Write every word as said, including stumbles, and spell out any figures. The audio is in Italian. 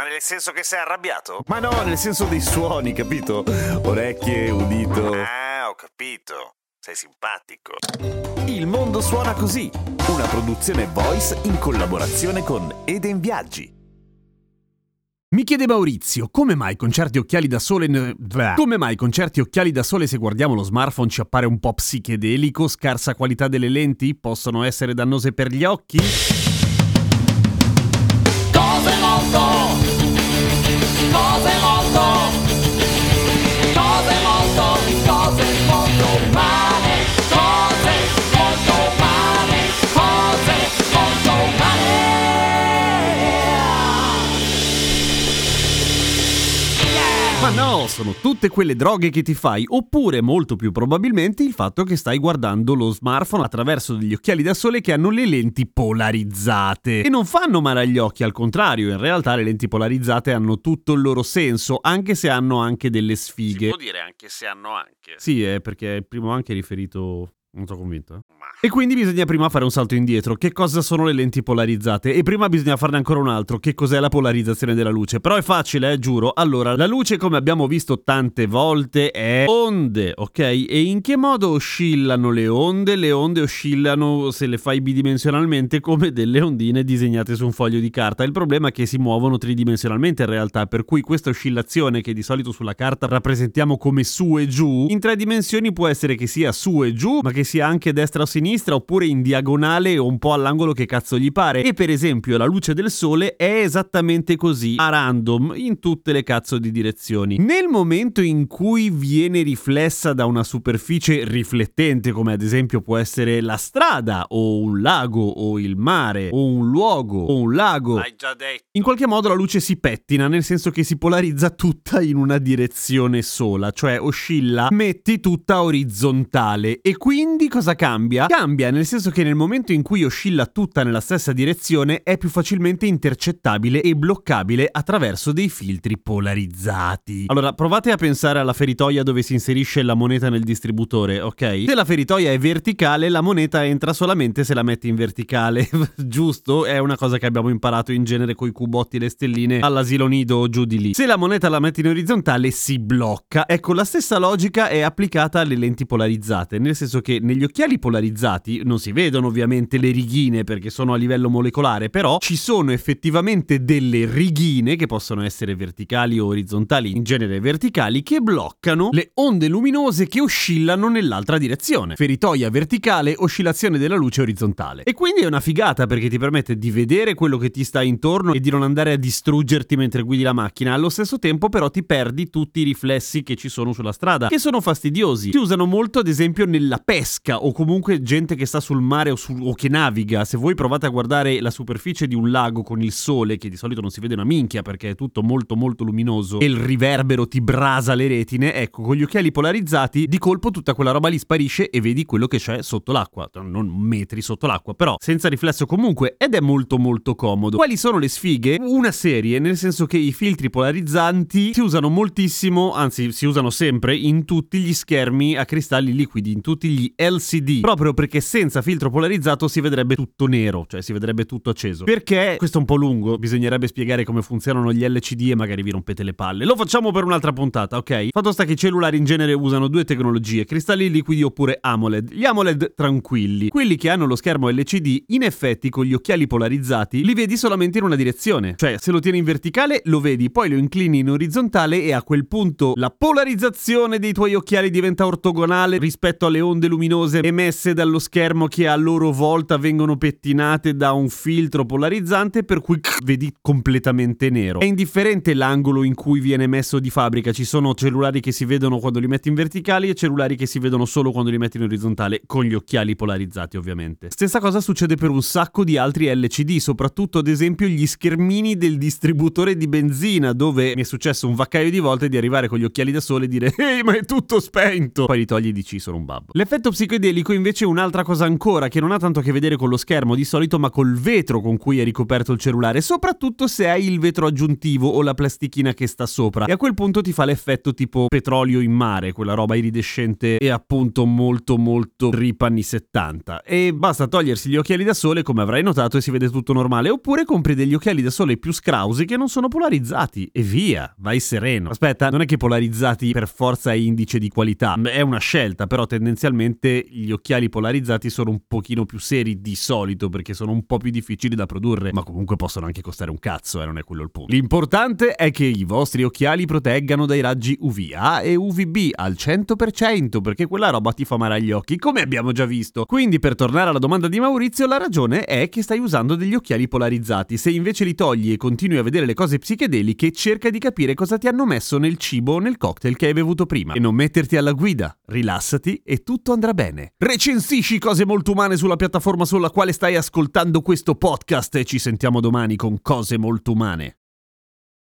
Ma nel senso che sei arrabbiato? Ma no, nel senso dei suoni, capito? Orecchie, udito... Ah, ho capito. Sei simpatico. Il Mondo Suona Così, una produzione Voice in collaborazione con Eden Viaggi. Mi chiede Maurizio, come mai con certi occhiali da sole come mai con certi occhiali da sole se guardiamo lo smartphone ci appare un po' psichedelico, scarsa qualità delle lenti, possono essere dannose per gli occhi? Cose molto Cose molto Cose molto Cose molto umane Cose molto umane Cose molto umane Ma no, sono tutte quelle droghe che ti fai, oppure molto più probabilmente il fatto che stai guardando lo smartphone attraverso degli occhiali da sole che hanno le lenti polarizzate. E non fanno male agli occhi, al contrario, in realtà le lenti polarizzate hanno tutto il loro senso, anche se hanno anche delle sfighe. Si può dire anche se hanno anche. Sì, è perché il primo anche è riferito... Non sono convinto, eh? E quindi bisogna prima fare un salto indietro. Che cosa sono le lenti polarizzate? E prima bisogna farne ancora un altro. Che cos'è la polarizzazione della luce? Però è facile, eh, giuro. Allora, la luce, come abbiamo visto tante volte, è onde, ok? E in che modo oscillano le onde? Le onde oscillano, se le fai bidimensionalmente, come delle ondine disegnate su un foglio di carta. Il problema è che si muovono tridimensionalmente in realtà, per cui questa oscillazione, che di solito sulla carta rappresentiamo come su e giù, in tre dimensioni può essere che sia su e giù, ma che sia anche destra o sinistra, oppure in diagonale o un po' all'angolo che cazzo gli pare. E per esempio la luce del sole è esattamente così, a random, in tutte le cazzo di direzioni. Nel momento in cui viene riflessa da una superficie riflettente, come ad esempio può essere la strada o un lago o il mare o un luogo o un lago, hai già detto, in qualche modo la luce si pettina, nel senso che si polarizza tutta in una direzione sola, cioè oscilla, metti tutta orizzontale. E quindi Quindi cosa cambia? Cambia nel senso che nel momento in cui oscilla tutta nella stessa direzione è più facilmente intercettabile e bloccabile attraverso dei filtri polarizzati. Allora provate a pensare alla feritoia dove si inserisce la moneta nel distributore, ok? Se la feritoia è verticale, la moneta entra solamente se la metti in verticale, giusto? È una cosa che abbiamo imparato in genere coi cubotti e le stelline all'asilo nido o giù di lì. Se la moneta la metti in orizzontale si blocca. Ecco, la stessa logica è applicata alle lenti polarizzate, nel senso che negli occhiali polarizzati non si vedono ovviamente le righine perché sono a livello molecolare, però ci sono effettivamente delle righine che possono essere verticali o orizzontali, in genere verticali, che bloccano le onde luminose che oscillano nell'altra direzione. Feritoia verticale, oscillazione della luce orizzontale. E quindi è una figata perché ti permette di vedere quello che ti sta intorno e di non andare a distruggerti mentre guidi la macchina. Allo stesso tempo però ti perdi tutti i riflessi che ci sono sulla strada, che sono fastidiosi. Si usano molto ad esempio nella pesca o comunque gente che sta sul mare o, su, o che naviga. Se voi provate a guardare la superficie di un lago con il sole, che di solito non si vede una minchia perché è tutto molto molto luminoso e il riverbero ti brasa le retine, ecco, con gli occhiali polarizzati di colpo tutta quella roba lì sparisce e vedi quello che c'è sotto l'acqua, non metri sotto l'acqua, però senza riflesso comunque, ed è molto molto comodo. Quali sono le sfighe? Una serie, nel senso che i filtri polarizzanti si usano moltissimo, anzi si usano sempre in tutti gli schermi a cristalli liquidi, in tutti gli L C D, proprio perché senza filtro polarizzato si vedrebbe tutto nero, cioè si vedrebbe tutto acceso. Perché? Questo è un po' lungo, bisognerebbe spiegare come funzionano gli L C D e magari vi rompete le palle. Lo facciamo per un'altra puntata, ok? Fatto sta che i cellulari in genere usano due tecnologie, cristalli liquidi oppure AMOLED. Gli AMOLED tranquilli, quelli che hanno lo schermo L C D, in effetti con gli occhiali polarizzati li vedi solamente in una direzione, cioè se lo tieni in verticale lo vedi, poi lo inclini in orizzontale e a quel punto la polarizzazione dei tuoi occhiali diventa ortogonale rispetto alle onde luminose luminose emesse dallo schermo, che a loro volta vengono pettinate da un filtro polarizzante, per cui vedi completamente nero. È indifferente l'angolo in cui viene messo di fabbrica, ci sono cellulari che si vedono quando li metti in verticali e cellulari che si vedono solo quando li metti in orizzontale, con gli occhiali polarizzati ovviamente. Stessa cosa succede per un sacco di altri L C D, soprattutto ad esempio gli schermini del distributore di benzina, dove mi è successo un vaccaio di volte di arrivare con gli occhiali da sole e dire ehi, ma è tutto spento, poi li togli e dici sono un babbo. L'effetto psicodelico invece è un'altra cosa ancora, che non ha tanto a che vedere con lo schermo di solito, ma col vetro con cui è ricoperto il cellulare, soprattutto se hai il vetro aggiuntivo o la plastichina che sta sopra, e a quel punto ti fa l'effetto tipo petrolio in mare, quella roba iridescente e appunto molto molto rip anni settanta. E basta togliersi gli occhiali da sole, come avrai notato, e si vede tutto normale. Oppure compri degli occhiali da sole più scrausi che non sono polarizzati e via, vai sereno. Aspetta, non è che polarizzati per forza è indice di qualità, è una scelta, però tendenzialmente gli occhiali polarizzati sono un pochino più seri di solito perché sono un po' più difficili da produrre, ma comunque possono anche costare un cazzo, e eh, non è quello il punto. L'importante è che i vostri occhiali proteggano dai raggi U V A e U V B al cento per cento, perché quella roba ti fa male agli occhi, come abbiamo già visto. Quindi, per tornare alla domanda di Maurizio, la ragione è che stai usando degli occhiali polarizzati. Se invece li togli e continui a vedere le cose psichedeliche, cerca di capire cosa ti hanno messo nel cibo o nel cocktail che hai bevuto prima, e non metterti alla guida. Rilassati e tutto andrà bene. Recensisci Cose Molto Umane sulla piattaforma sulla quale stai ascoltando questo podcast, e ci sentiamo domani con Cose Molto Umane.